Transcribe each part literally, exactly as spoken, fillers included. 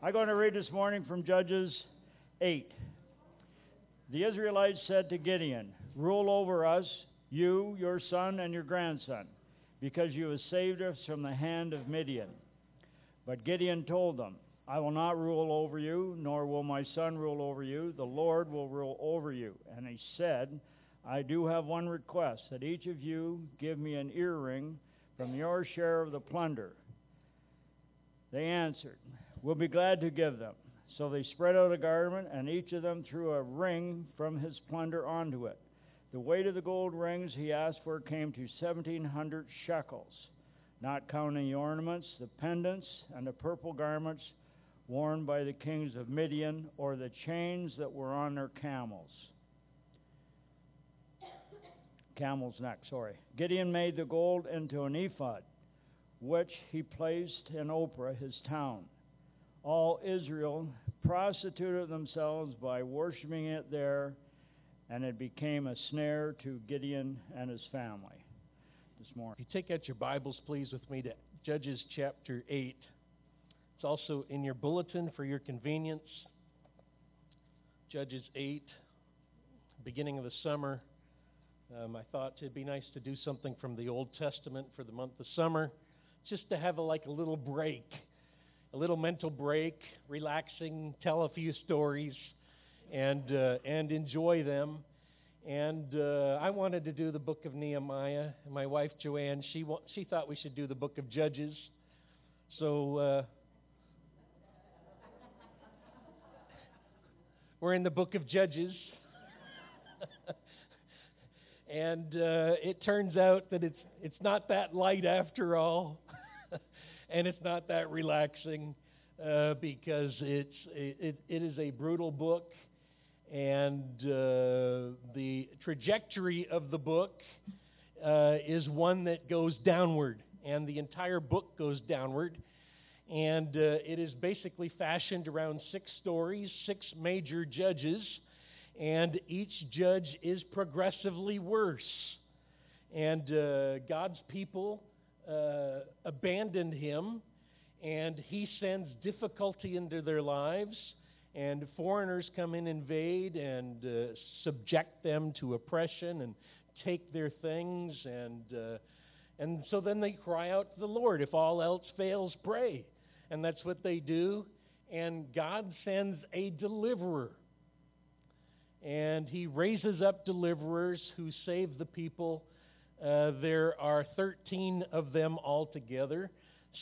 I'm going to read this morning from Judges eight. The Israelites said to Gideon, "Rule over us, you, your son, and your grandson, because you have saved us from the hand of Midian." But Gideon told them, "I will not rule over you, nor will my son rule over you. The Lord will rule over you." And he said, "I do have one request, that each of you give me an earring from your share of the plunder." They answered, "We'll be glad to give them." So they spread out a garment, and each of them threw a ring from his plunder onto it. The weight of the gold rings he asked for came to seventeen hundred shekels, not counting the ornaments, the pendants, and the purple garments worn by the kings of Midian, or the chains that were on their camels. Camel's neck, sorry. Gideon made the gold into an ephod, which he placed in Ophrah, his town. All Israel prostituted themselves by worshiping it there, and it became a snare to Gideon and his family. This morning, if you take out your Bibles, please, with me to Judges chapter eight. It's also in your bulletin for your convenience. Judges eight, beginning of the summer. Um, I thought it'd be nice to do something from the Old Testament for the month of summer, just to have a, like a little break, a little mental break, relaxing, tell a few stories, and uh, and enjoy them. And uh, I wanted to do the book of Nehemiah, and my wife Joanne, she wa- she thought we should do the book of Judges. So uh, we're in the book of Judges. And uh, it turns out that it's it's not that light after all, and it's not that relaxing, uh, because it's it, it is a brutal book, and uh, the trajectory of the book uh, is one that goes downward, and the entire book goes downward, and uh, it is basically fashioned around six stories, six major judges. And each judge is progressively worse. And uh, God's people uh, abandoned him, and he sends difficulty into their lives, and foreigners come in, invade, and uh, subject them to oppression and take their things. And, uh, and so then they cry out to the Lord, "If all else fails, pray." And that's what they do. And God sends a deliverer. And he raises up deliverers who save the people. Uh, there are thirteen of them altogether.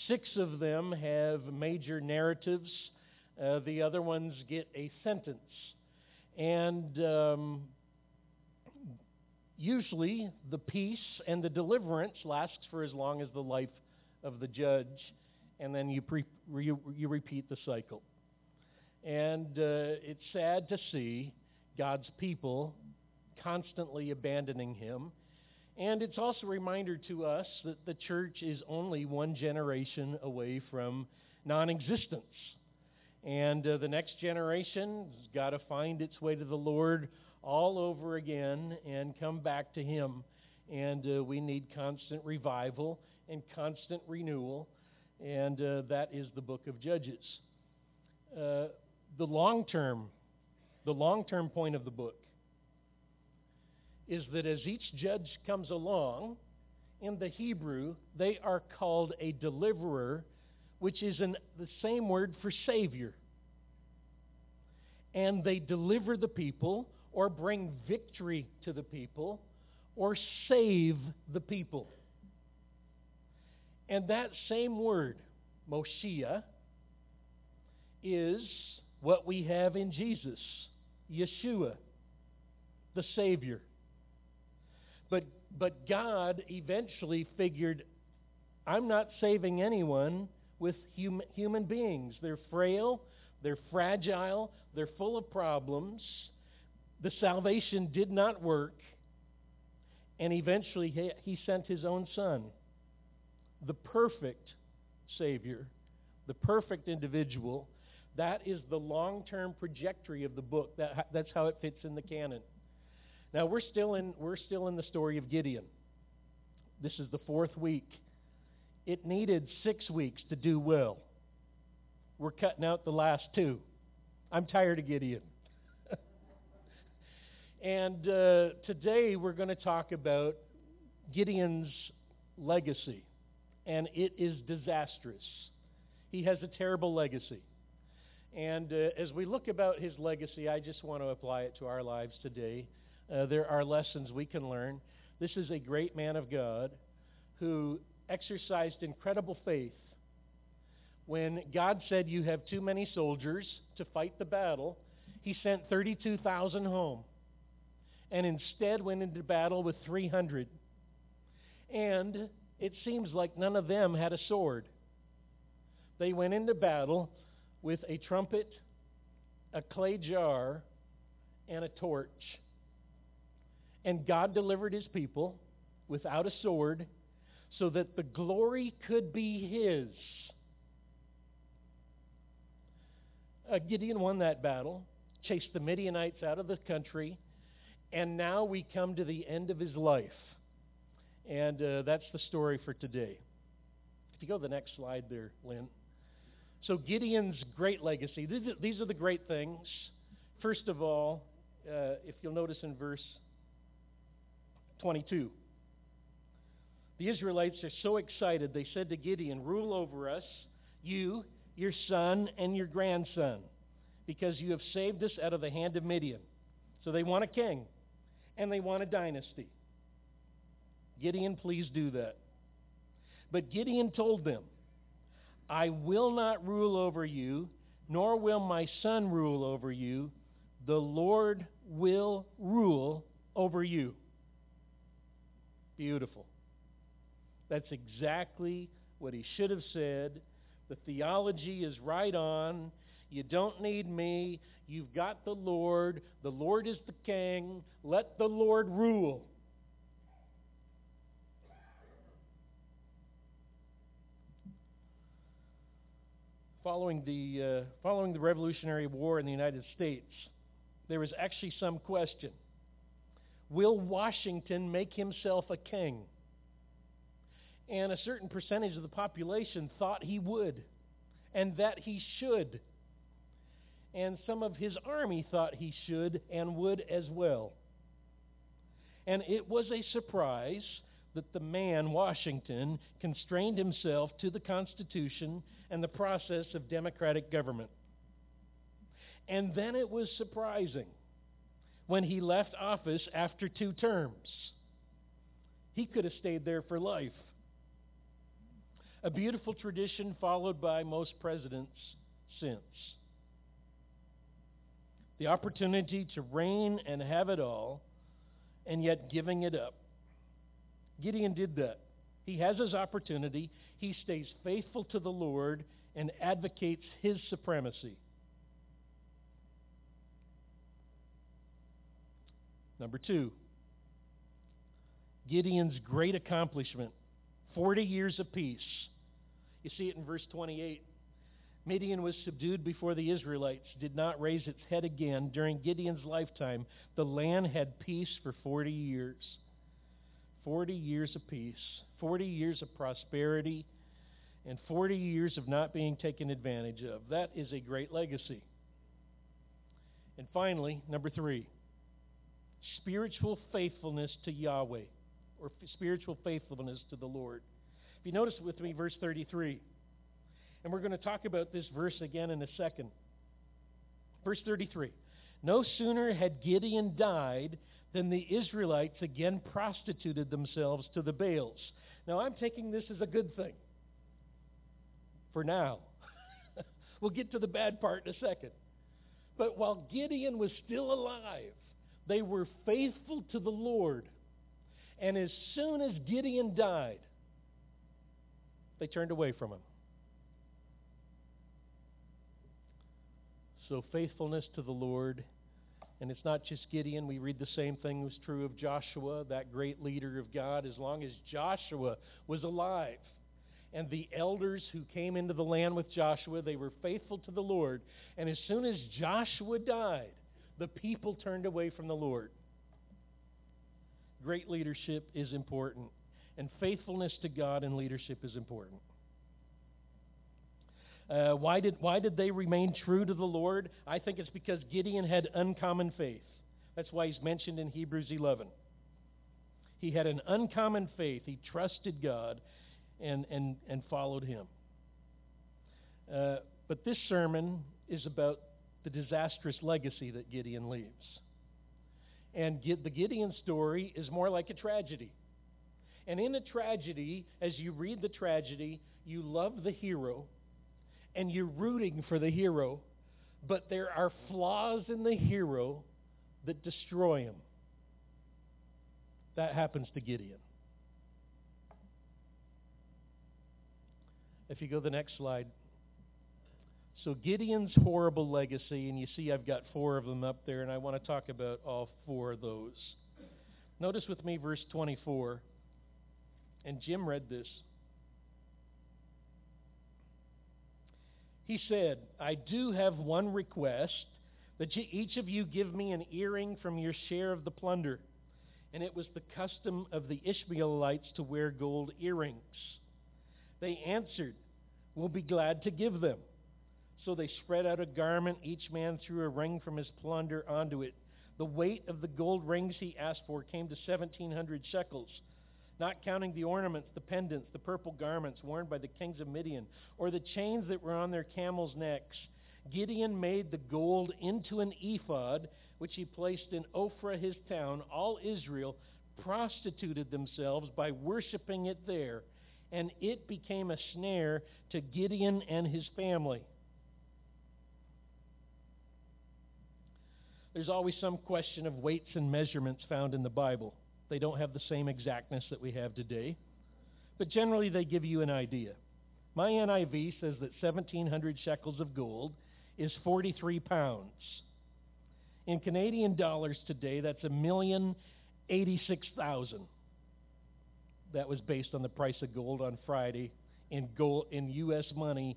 Six of them have major narratives. Uh, the other ones get a sentence. And um, usually the peace and the deliverance lasts for as long as the life of the judge. And then you, pre- you, you repeat the cycle. And uh, it's sad to see God's people constantly abandoning him. And it's also a reminder to us that the church is only one generation away from non-existence. And uh, the next generation has got to find its way to the Lord all over again and come back to him. And uh, we need constant revival and constant renewal. And uh, that is the book of Judges. Uh, the long-term The long-term point of the book is that as each judge comes along, in the Hebrew, they are called a deliverer, which is an, the same word for savior. And they deliver the people, or bring victory to the people, or save the people. And that same word, Moshiach, is what we have in Jesus. Yeshua, the Savior. But but God eventually figured, I'm not saving anyone with hum, human beings. They're frail, they're fragile, they're full of problems. The salvation did not work. And eventually he, he sent his own son, the perfect Savior, the perfect individual. That is the long-term trajectory of the book. That, that's how it fits in the canon. Now, we're still in we're still in the story of Gideon. This is the fourth week. It needed six weeks to do well. we're cutting out the last two. I'm tired of Gideon. And uh, today we're going to talk about Gideon's legacy. And it is disastrous. He has a terrible legacy. And uh, as we look about his legacy, I just want to apply it to our lives today. Uh, there are lessons we can learn. This is a great man of God who exercised incredible faith. When God said, you have too many soldiers to fight the battle, he sent thirty-two thousand home. And instead went into battle with three hundred. And it seems like none of them had a sword. They went into battle with a trumpet, a clay jar, and a torch. And God delivered his people without a sword so that the glory could be his. Uh, Gideon won that battle, chased the Midianites out of the country, and now we come to the end of his life. And uh, that's the story for today. If you go to the next slide there, Lynn. So Gideon's great legacy. These are, these are the great things. First of all, uh, if you'll notice in verse twenty-two, the Israelites are so excited. They said to Gideon, rule over us, you, your son, and your grandson, because you have saved us out of the hand of Midian. So they want a king, and they want a dynasty. Gideon, please do that. But Gideon told them, I will not rule over you, nor will my son rule over you. The Lord will rule over you. Beautiful. That's exactly what he should have said. The theology is right on. You don't need me. You've got the Lord. The Lord is the king. Let the Lord rule. Following the, uh, following the Revolutionary War in the United States, there was actually some question. Will Washington make himself a king? And a certain percentage of the population thought he would, and that he should. And some of his army thought he should and would as well. And it was a surprise that the man, Washington, constrained himself to the Constitution and the process of democratic government. And then it was surprising when he left office after two terms. He could have stayed there for life. A beautiful tradition followed by most presidents since. The opportunity to reign and have it all, and yet giving it up. Gideon did that. He has his opportunity. He stays faithful to the Lord and advocates his supremacy. Number two, Gideon's great accomplishment, forty years of peace. You see it in verse twenty-eight. Midian was subdued before the Israelites, did not raise its head again. During Gideon's lifetime, the land had peace for forty years. forty years of peace, forty years of prosperity, and forty years of not being taken advantage of. That is a great legacy. And finally, number three, spiritual faithfulness to Yahweh, or spiritual faithfulness to the Lord. If you notice with me, verse thirty-three, and we're going to talk about this verse again in a second. Verse thirty-three, no sooner had Gideon died then the Israelites again prostituted themselves to the Baals. Now, I'm taking this as a good thing for now. We'll get to the bad part in a second. But while Gideon was still alive, they were faithful to the Lord. And as soon as Gideon died, they turned away from him. So faithfulness to the Lord. And it's not just Gideon. We read the same thing was true of Joshua, that great leader of God. As long as Joshua was alive and the elders who came into the land with Joshua, they were faithful to the Lord. And as soon as Joshua died, the people turned away from the Lord. Great leadership is important, and faithfulness to God in leadership is important. Uh, why did why did they remain true to the Lord? I think it's because Gideon had uncommon faith. That's why he's mentioned in Hebrews eleven. He had an uncommon faith. He trusted God and and, and followed him. Uh, but this sermon is about the disastrous legacy that Gideon leaves. And the Gideon story is more like a tragedy. And in a tragedy, as you read the tragedy, you love the hero, and you're rooting for the hero, but there are flaws in the hero that destroy him. That happens to Gideon. If you go to the next slide. So Gideon's horrible legacy, and you see I've got four of them up there, and I want to talk about all four of those. Notice with me verse twenty-four, and Jim read this. He said, I do have one request, that you, each of you give me an earring from your share of the plunder. And it was the custom of the Ishmaelites to wear gold earrings. They answered, we'll be glad to give them. So they spread out a garment, each man threw a ring from his plunder onto it. The weight of the gold rings he asked for came to seventeen hundred shekels, not counting the ornaments, the pendants, the purple garments worn by the kings of Midian, or the chains that were on their camels' necks. Gideon made the gold into an ephod, which he placed in Ophrah, his town. All Israel prostituted themselves by worshiping it there, and it became a snare to Gideon and his family. There's always some question of weights and measurements found in the Bible. They don't have the same exactness that we have today, but generally they give you an idea. My N I V says that seventeen hundred shekels of gold is forty-three pounds. In Canadian dollars today, that's one million eighty-six thousand. That was based on the price of gold on Friday in gold in U S money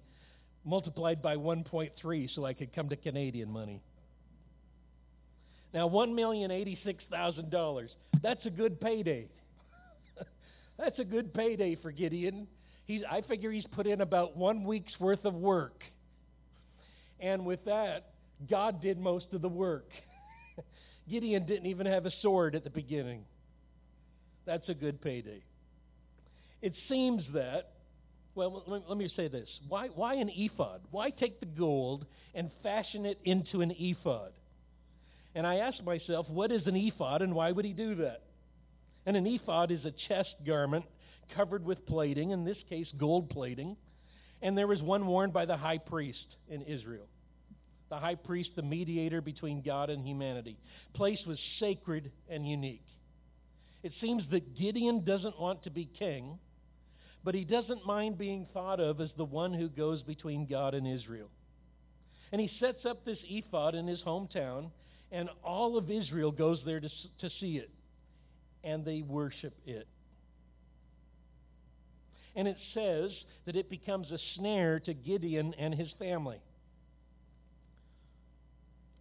multiplied by one point three, so I could come to Canadian money. Now, one million eighty-six thousand dollars, that's a good payday. That's a good payday for Gideon. He's, I figure he's put in about one week's worth of work. And with that, God did most of the work. Gideon didn't even have a sword at the beginning. That's a good payday. It seems that, well, let, let me say this. Why, why an ephod? Why take the gold and fashion it into an ephod? And I asked myself, what is an ephod and why would he do that? And an ephod is a chest garment covered with plating, in this case gold plating. And there was one worn by the high priest in Israel. The high priest, the mediator between God and humanity. The place was sacred and unique. It seems that Gideon doesn't want to be king, but he doesn't mind being thought of as the one who goes between God and Israel. And he sets up this ephod in his hometown, and all of Israel goes there to, to see it. And they worship it. And it says that it becomes a snare to Gideon and his family.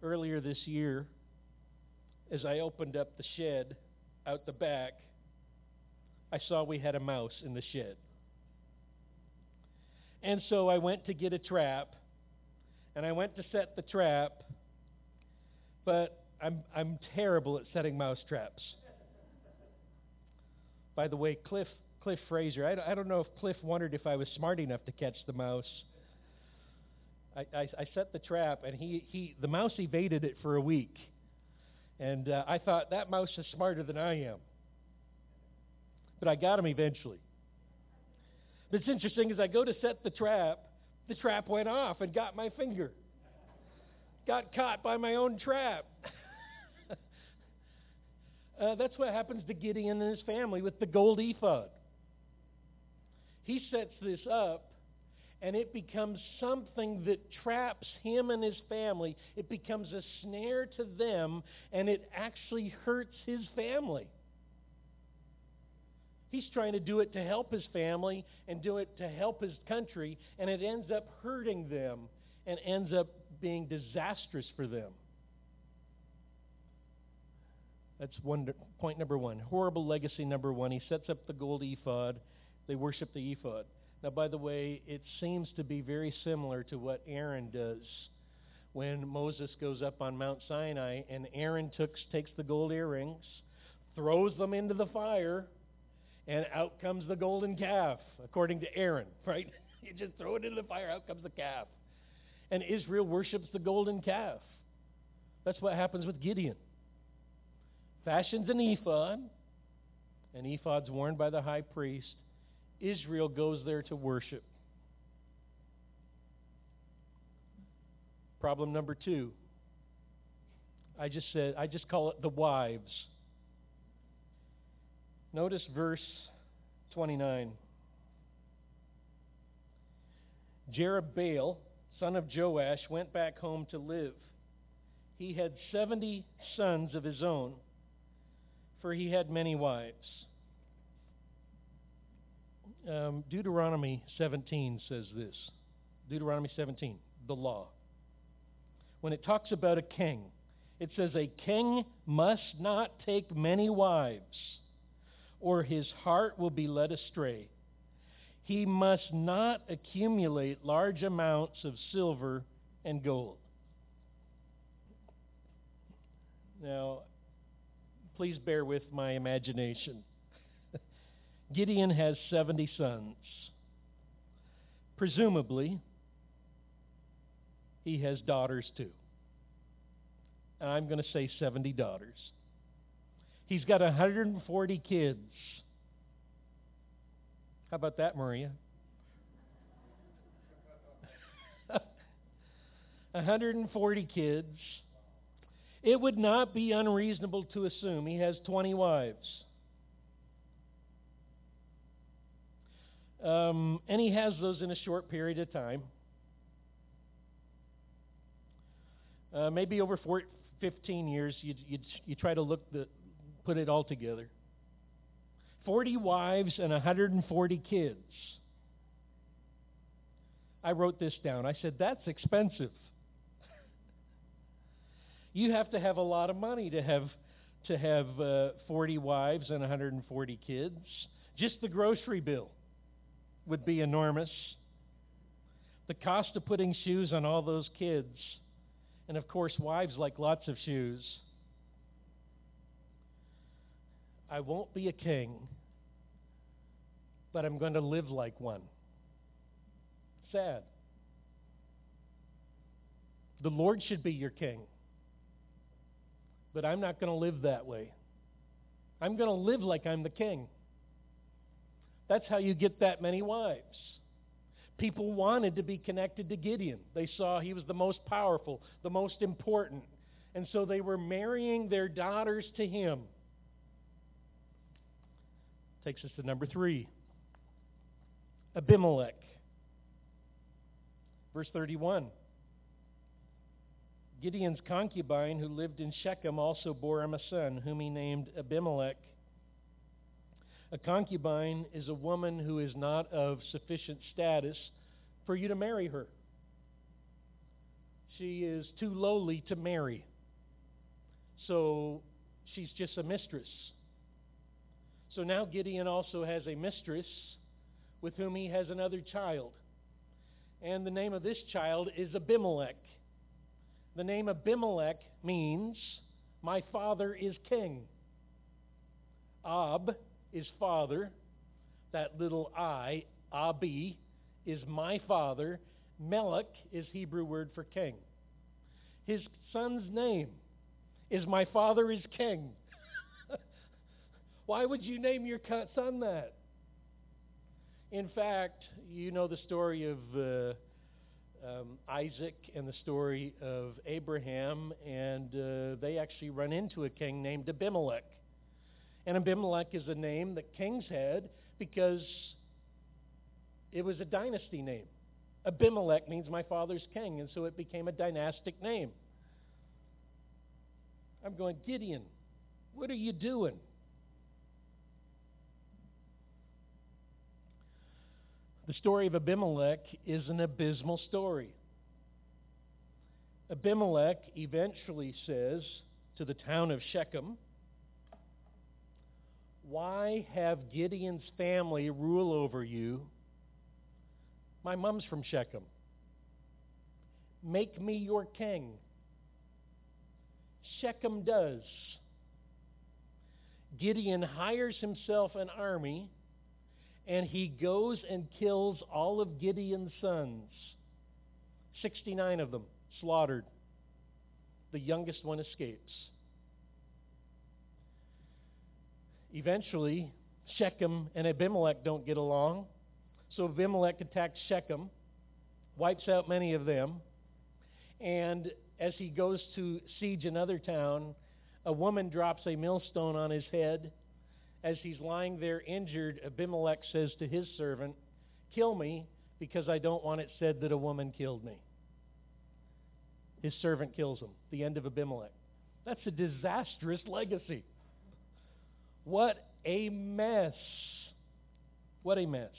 Earlier this year, as I opened up the shed out the back, I saw we had a mouse in the shed. And so I went to get a trap, and I went to set the trap, but I'm I'm terrible at setting mouse traps. By the way, Cliff Cliff Fraser, I don't, I don't know if Cliff wondered if I was smart enough to catch the mouse. I, I, I set the trap, and he, he the mouse evaded it for a week. And uh, I thought, that mouse is smarter than I am. But I got him eventually. But it's interesting, as I go to set the trap, the trap went off and got my finger. Got caught by my own trap. uh, that's what happens to Gideon and his family with the gold ephod. He sets this up, and it becomes something that traps him and his family. It becomes a snare to them, and it actually hurts his family. He's trying to do it to help his family and do it to help his country, and it ends up hurting them and ends up being disastrous for them. That's one, point number one. Horrible legacy number one. He sets up the gold ephod. They worship the ephod. Now, by the way, it seems to be very similar to what Aaron does when Moses goes up on Mount Sinai, and Aaron tooks, takes the gold earrings, throws them into the fire, and out comes the golden calf, according to Aaron, right? You just throw it into the fire, out comes the calf. And Israel worships the golden calf. That's what happens with Gideon. Fashions an ephod, and ephod's worn by the high priest. Israel goes there to worship. Problem number two. I just said, I just call it the wives. Notice verse twenty-nine. Jerubbaal, son of Joash, went back home to live. He had seventy sons of his own, for he had many wives. Um, Deuteronomy seventeen says this. Deuteronomy seventeen, the law. When it talks about a king, it says a king must not take many wives, or his heart will be led astray. He must not accumulate large amounts of silver and gold. Now, please bear with my imagination. Gideon has seventy sons. Presumably, he has daughters too. And I'm going to say seventy daughters. He's got one hundred forty kids. How about that, Maria? one hundred forty kids. It would not be unreasonable to assume he has twenty wives. Um, and he has those in a short period of time. Uh, maybe over four, fifteen years, you you try to look the, put it all together. forty wives and one hundred forty kids. I wrote this down. I said, that's expensive. You have to have a lot of money to have to have uh, forty wives and one hundred forty kids. Just the grocery bill would be enormous. The cost of putting shoes on all those kids. And of course, wives like lots of shoes. I won't be a king, but I'm going to live like one. Sad. The Lord should be your king, but I'm not going to live that way. I'm going to live like I'm the king. That's how you get that many wives. People wanted to be connected to Gideon. They saw he was the most powerful, the most important, and so they were marrying their daughters to him. Takes us to number three. Abimelech. Verse thirty-one. Gideon's concubine who lived in Shechem also bore him a son, whom he named Abimelech. A concubine is a woman who is not of sufficient status for you to marry her. She is too lowly to marry. So she's just a mistress. So now Gideon also has a mistress with whom he has another child. And the name of this child is Abimelech. The name Abimelech means, my father is king. Ab is father. That little I, Abi, is my father. Melech is Hebrew word for king. His son's name is my father is king. Why would you name your son that? In fact, you know the story of uh, um, Isaac and the story of Abraham, and uh, they actually run into a king named Abimelech. And Abimelech is a name that kings had because it was a dynasty name. Abimelech means my father's king, and so it became a dynastic name. I'm going, Gideon, what are you doing? The story of Abimelech is an abysmal story. Abimelech eventually says to the town of Shechem, why have Gideon's family rule over you My mom's from Shechem. Make me your king. Shechem does. Gideon hires himself an army, and he goes and kills all of Gideon's sons. sixty-nine of them slaughtered. The youngest one escapes. Eventually, Shechem and Abimelech don't get along, so Abimelech attacks Shechem, wipes out many of them, and as he goes to siege another town, a woman drops a millstone on his head. As he's lying there injured, Abimelech says to his servant, "Kill me, because I don't want it said that a woman killed me." His servant kills him. The end of Abimelech. That's a disastrous legacy. What a mess. What a mess.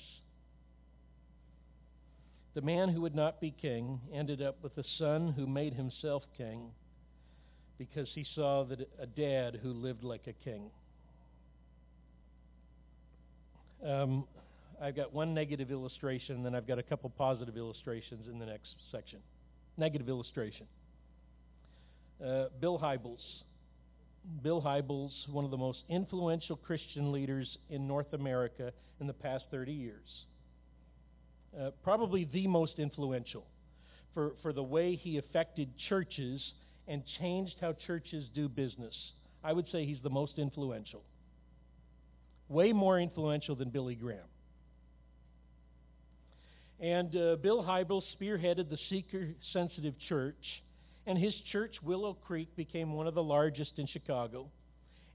The man who would not be king ended up with a son who made himself king because he saw that a dad who lived like a king. Um, I've got one negative illustration, and then I've got a couple positive illustrations in the next section. Negative illustration. Uh, Bill Hybels. Bill Hybels, one of the most influential Christian leaders in North America in the past thirty years. Uh, probably the most influential for, for the way he affected churches and changed how churches do business. I would say he's the most influential. Way more influential than Billy Graham. And uh, Bill Hybels spearheaded the seeker-sensitive church, and his church, Willow Creek, became one of the largest in Chicago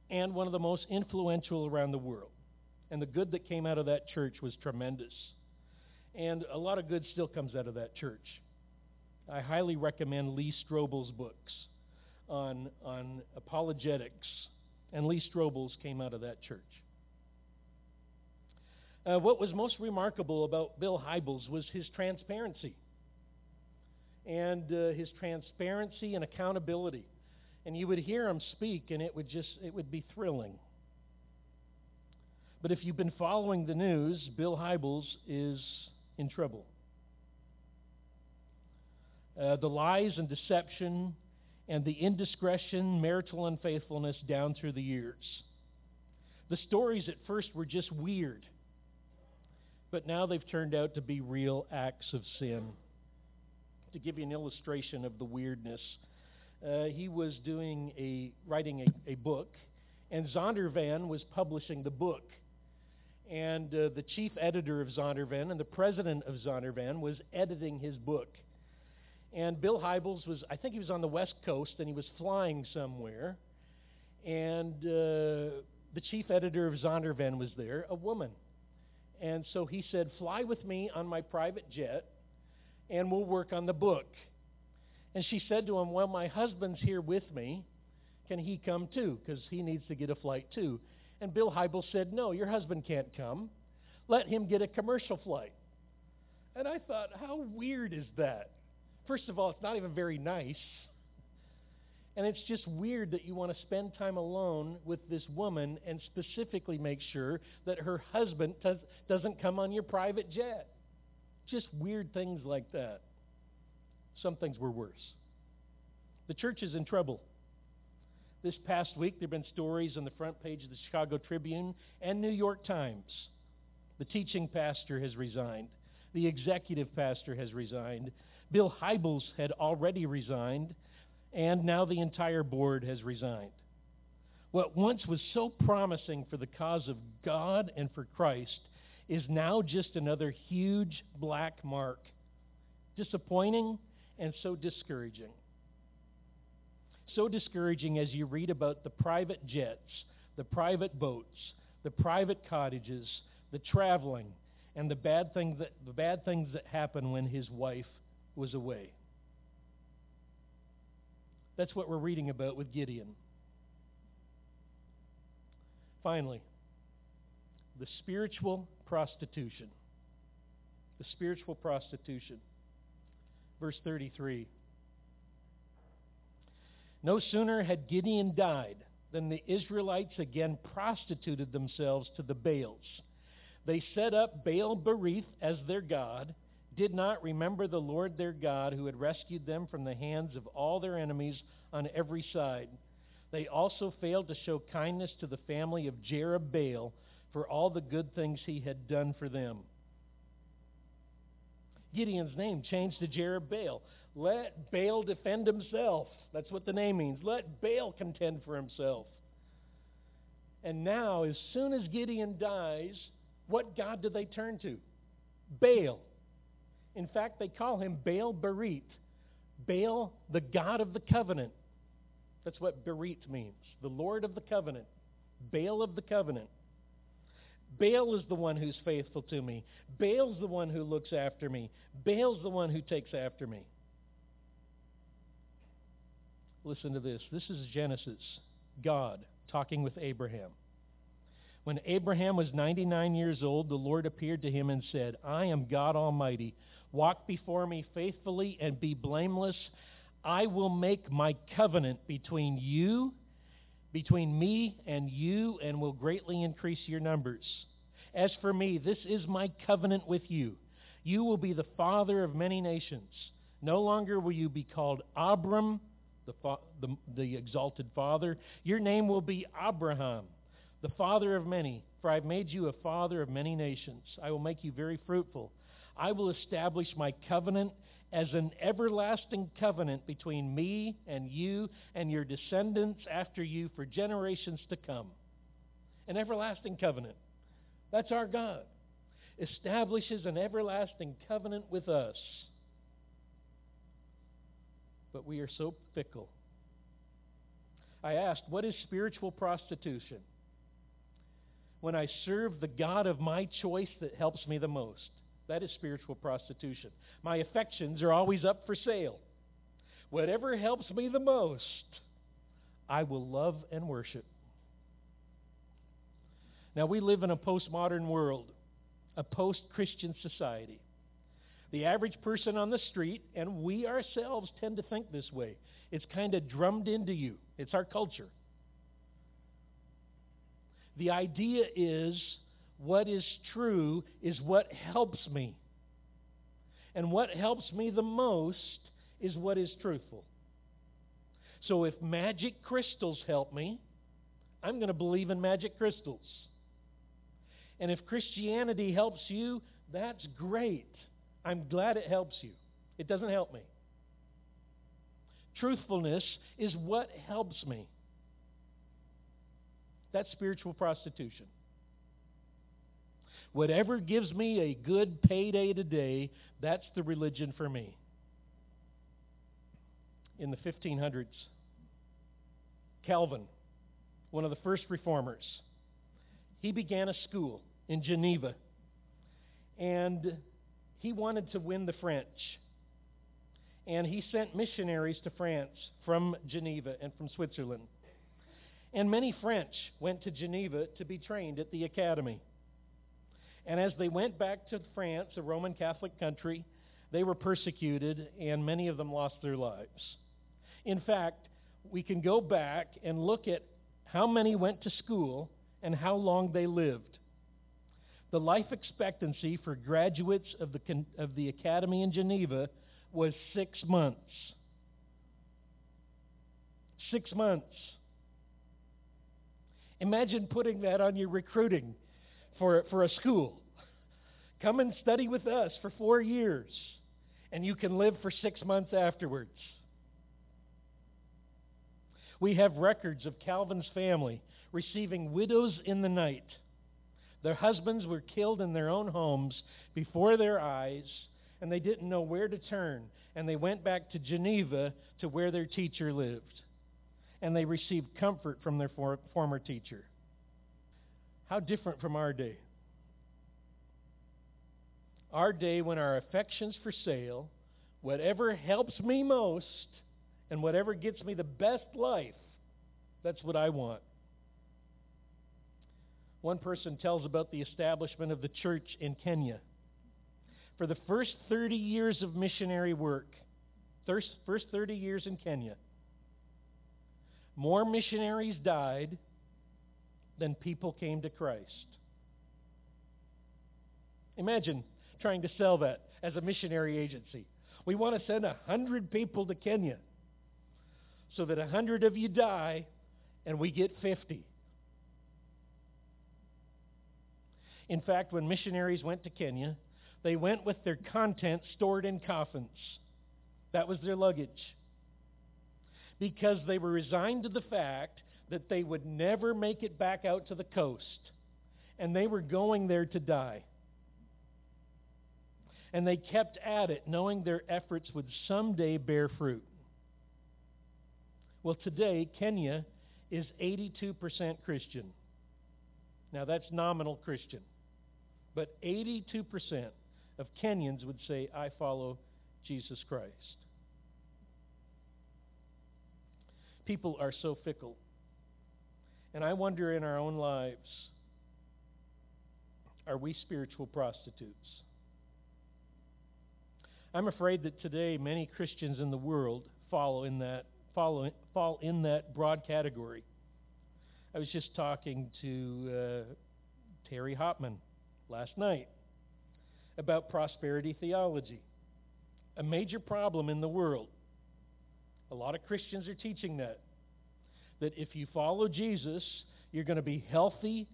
and one of the most influential around the world. And the good that came out of that church was tremendous. And a lot of good still comes out of that church. I highly recommend Lee Strobel's books on, on apologetics, and Lee Strobel's came out of that church. Uh, what was most remarkable about Bill Hybels was his transparency. And uh, his transparency and accountability. And you would hear him speak, and it would just, it would be thrilling. But if you've been following the news, Bill Hybels is in trouble. Uh, the lies and deception and the indiscretion, marital unfaithfulness down through the years. The stories at first were just weird. But now they've turned out to be real acts of sin. To give you an illustration of the weirdness, uh, he was doing a writing a, a book, and Zondervan was publishing the book. And uh, the chief editor of Zondervan and the president of Zondervan was editing his book. And Bill Hybels was, I think he was on the West Coast, and he was flying somewhere. And uh, the chief editor of Zondervan was there, a woman. And so he said, "Fly with me on my private jet, and we'll work on the book." And she said to him, "Well, my husband's here with me. Can he come too? Because he needs to get a flight too." And Bill Hybels said, "No, your husband can't come. Let him get a commercial flight." And I thought, how weird is that? First of all, it's not even very nice. And it's just weird that you want to spend time alone with this woman and specifically make sure that her husband does, doesn't come on your private jet. Just weird things like that. Some things were worse. The church is in trouble. This past week, there have been stories on the front page of the Chicago Tribune and New York Times. The teaching pastor has resigned. The executive pastor has resigned. Bill Hybels had already resigned. And now the entire board has resigned. What once was so promising for the cause of God and for Christ is now just another huge black mark. Disappointing and so discouraging. So discouraging as you read about the private jets, the private boats, the private cottages, the traveling, and the bad thing that, the bad things that happened when his wife was away. That's what we're reading about with Gideon. Finally, the spiritual prostitution. The spiritual prostitution. Verse thirty-three. No sooner had Gideon died than the Israelites again prostituted themselves to the Baals. They set up Baal-Berith as their god, did not remember the Lord their God, who had rescued them from the hands of all their enemies on every side. They also failed to show kindness to the family of Jerubbaal for all the good things he had done for them. Gideon's name changed to Jerubbaal. Let Baal defend himself. That's what the name means. Let Baal contend for himself. And now, as soon as Gideon dies, what God do they turn to? Baal. In fact, they call him Baal-Berith, Baal, the God of the covenant. That's what Berith means, the Lord of the covenant, Baal of the covenant. Baal is the one who's faithful to me. Baal's the one who looks after me. Baal's the one who takes after me. Listen to this. This is Genesis, God talking with Abraham. When Abraham was ninety-nine years old, the Lord appeared to him and said, I am God Almighty. Walk before me faithfully and be blameless. I will make my covenant between you, between me and you, and will greatly increase your numbers. As for me, this is my covenant with you. You will be the father of many nations. No longer will you be called Abram, the, fa- the, the exalted father. Your name will be Abraham, the father of many, for I've made you a father of many nations. I will make you very fruitful. I will establish my covenant as an everlasting covenant between me and you and your descendants after you for generations to come. An everlasting covenant. That's our God. Establishes an everlasting covenant with us. But we are so fickle. I asked, what is spiritual prostitution? When I serve the God of my choice that helps me the most. That is spiritual prostitution. My affections are always up for sale. Whatever helps me the most, I will love and worship. Now, we live in a postmodern world, a post-Christian society. The average person on the street, and we ourselves tend to think this way. It's kind of drummed into you. It's our culture. The idea is, what is true is what helps me. And what helps me the most is what is truthful. So if magic crystals help me, I'm going to believe in magic crystals. And if Christianity helps you, that's great. I'm glad it helps you. It doesn't help me. Truthfulness is what helps me. That's spiritual prostitution. Whatever gives me a good payday today, that's the religion for me. In the fifteen hundreds, Calvin, one of the first reformers, he began a school in Geneva, and he wanted to win the French. And he sent missionaries to France from Geneva and from Switzerland. And many French went to Geneva to be trained at the academy. And as they went back to France, a Roman Catholic country, they were persecuted, and many of them lost their lives. In fact, we can go back and look at how many went to school and how long they lived. The life expectancy for graduates of the, of the academy in Geneva was six months. Six months. Imagine putting that on your recruiting for for a school. Come and study with us for four years, and you can live for six months afterwards. We have records of Calvin's family receiving widows in the night. Their husbands were killed in their own homes before their eyes, and they didn't know where to turn, and they went back to Geneva to where their teacher lived, and they received comfort from their for, former teacher. How different from our day. Our day when our affections for sale, whatever helps me most and whatever gets me the best life, that's what I want. One person tells about the establishment of the church in Kenya. For the first thirty years of missionary work, first thirty years in Kenya, more missionaries died then people came to Christ. Imagine trying to sell that as a missionary agency. We want to send one hundred people to Kenya so that one hundred of you die and we get fifty. In fact, when missionaries went to Kenya, they went with their content stored in coffins. That was their luggage. Because they were resigned to the fact that they would never make it back out to the coast. And they were going there to die. And they kept at it, knowing their efforts would someday bear fruit. Well, today, Kenya is eighty-two percent Christian. Now, that's nominal Christian. But eighty-two percent of Kenyans would say, I follow Jesus Christ. People are so fickle. And I wonder in our own lives, are we spiritual prostitutes? I'm afraid that today many Christians in the world follow in that, follow, fall in that broad category. I was just talking to uh, Terry Hopman last night about prosperity theology, a major problem in the world. A lot of Christians are teaching that, that if you follow Jesus, you're going to be healthy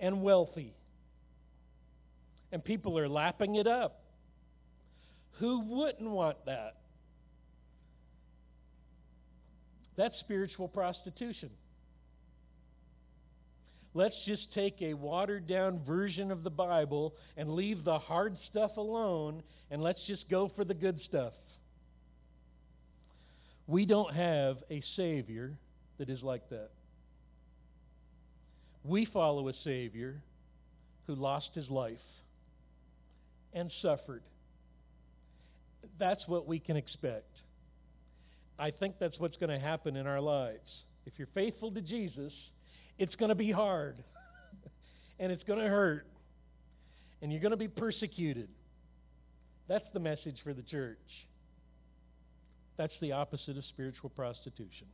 and wealthy. And people are lapping it up. Who wouldn't want that? That's spiritual prostitution. Let's just take a watered-down version of the Bible and leave the hard stuff alone, and let's just go for the good stuff. We don't have a Savior that is like that. We follow a Savior who lost his life and suffered. That's what we can expect. I think that's what's going to happen in our lives. If you're faithful to Jesus, it's going to be hard. And it's going to hurt. And you're going to be persecuted. That's the message for the church. That's the opposite of spiritual prostitution.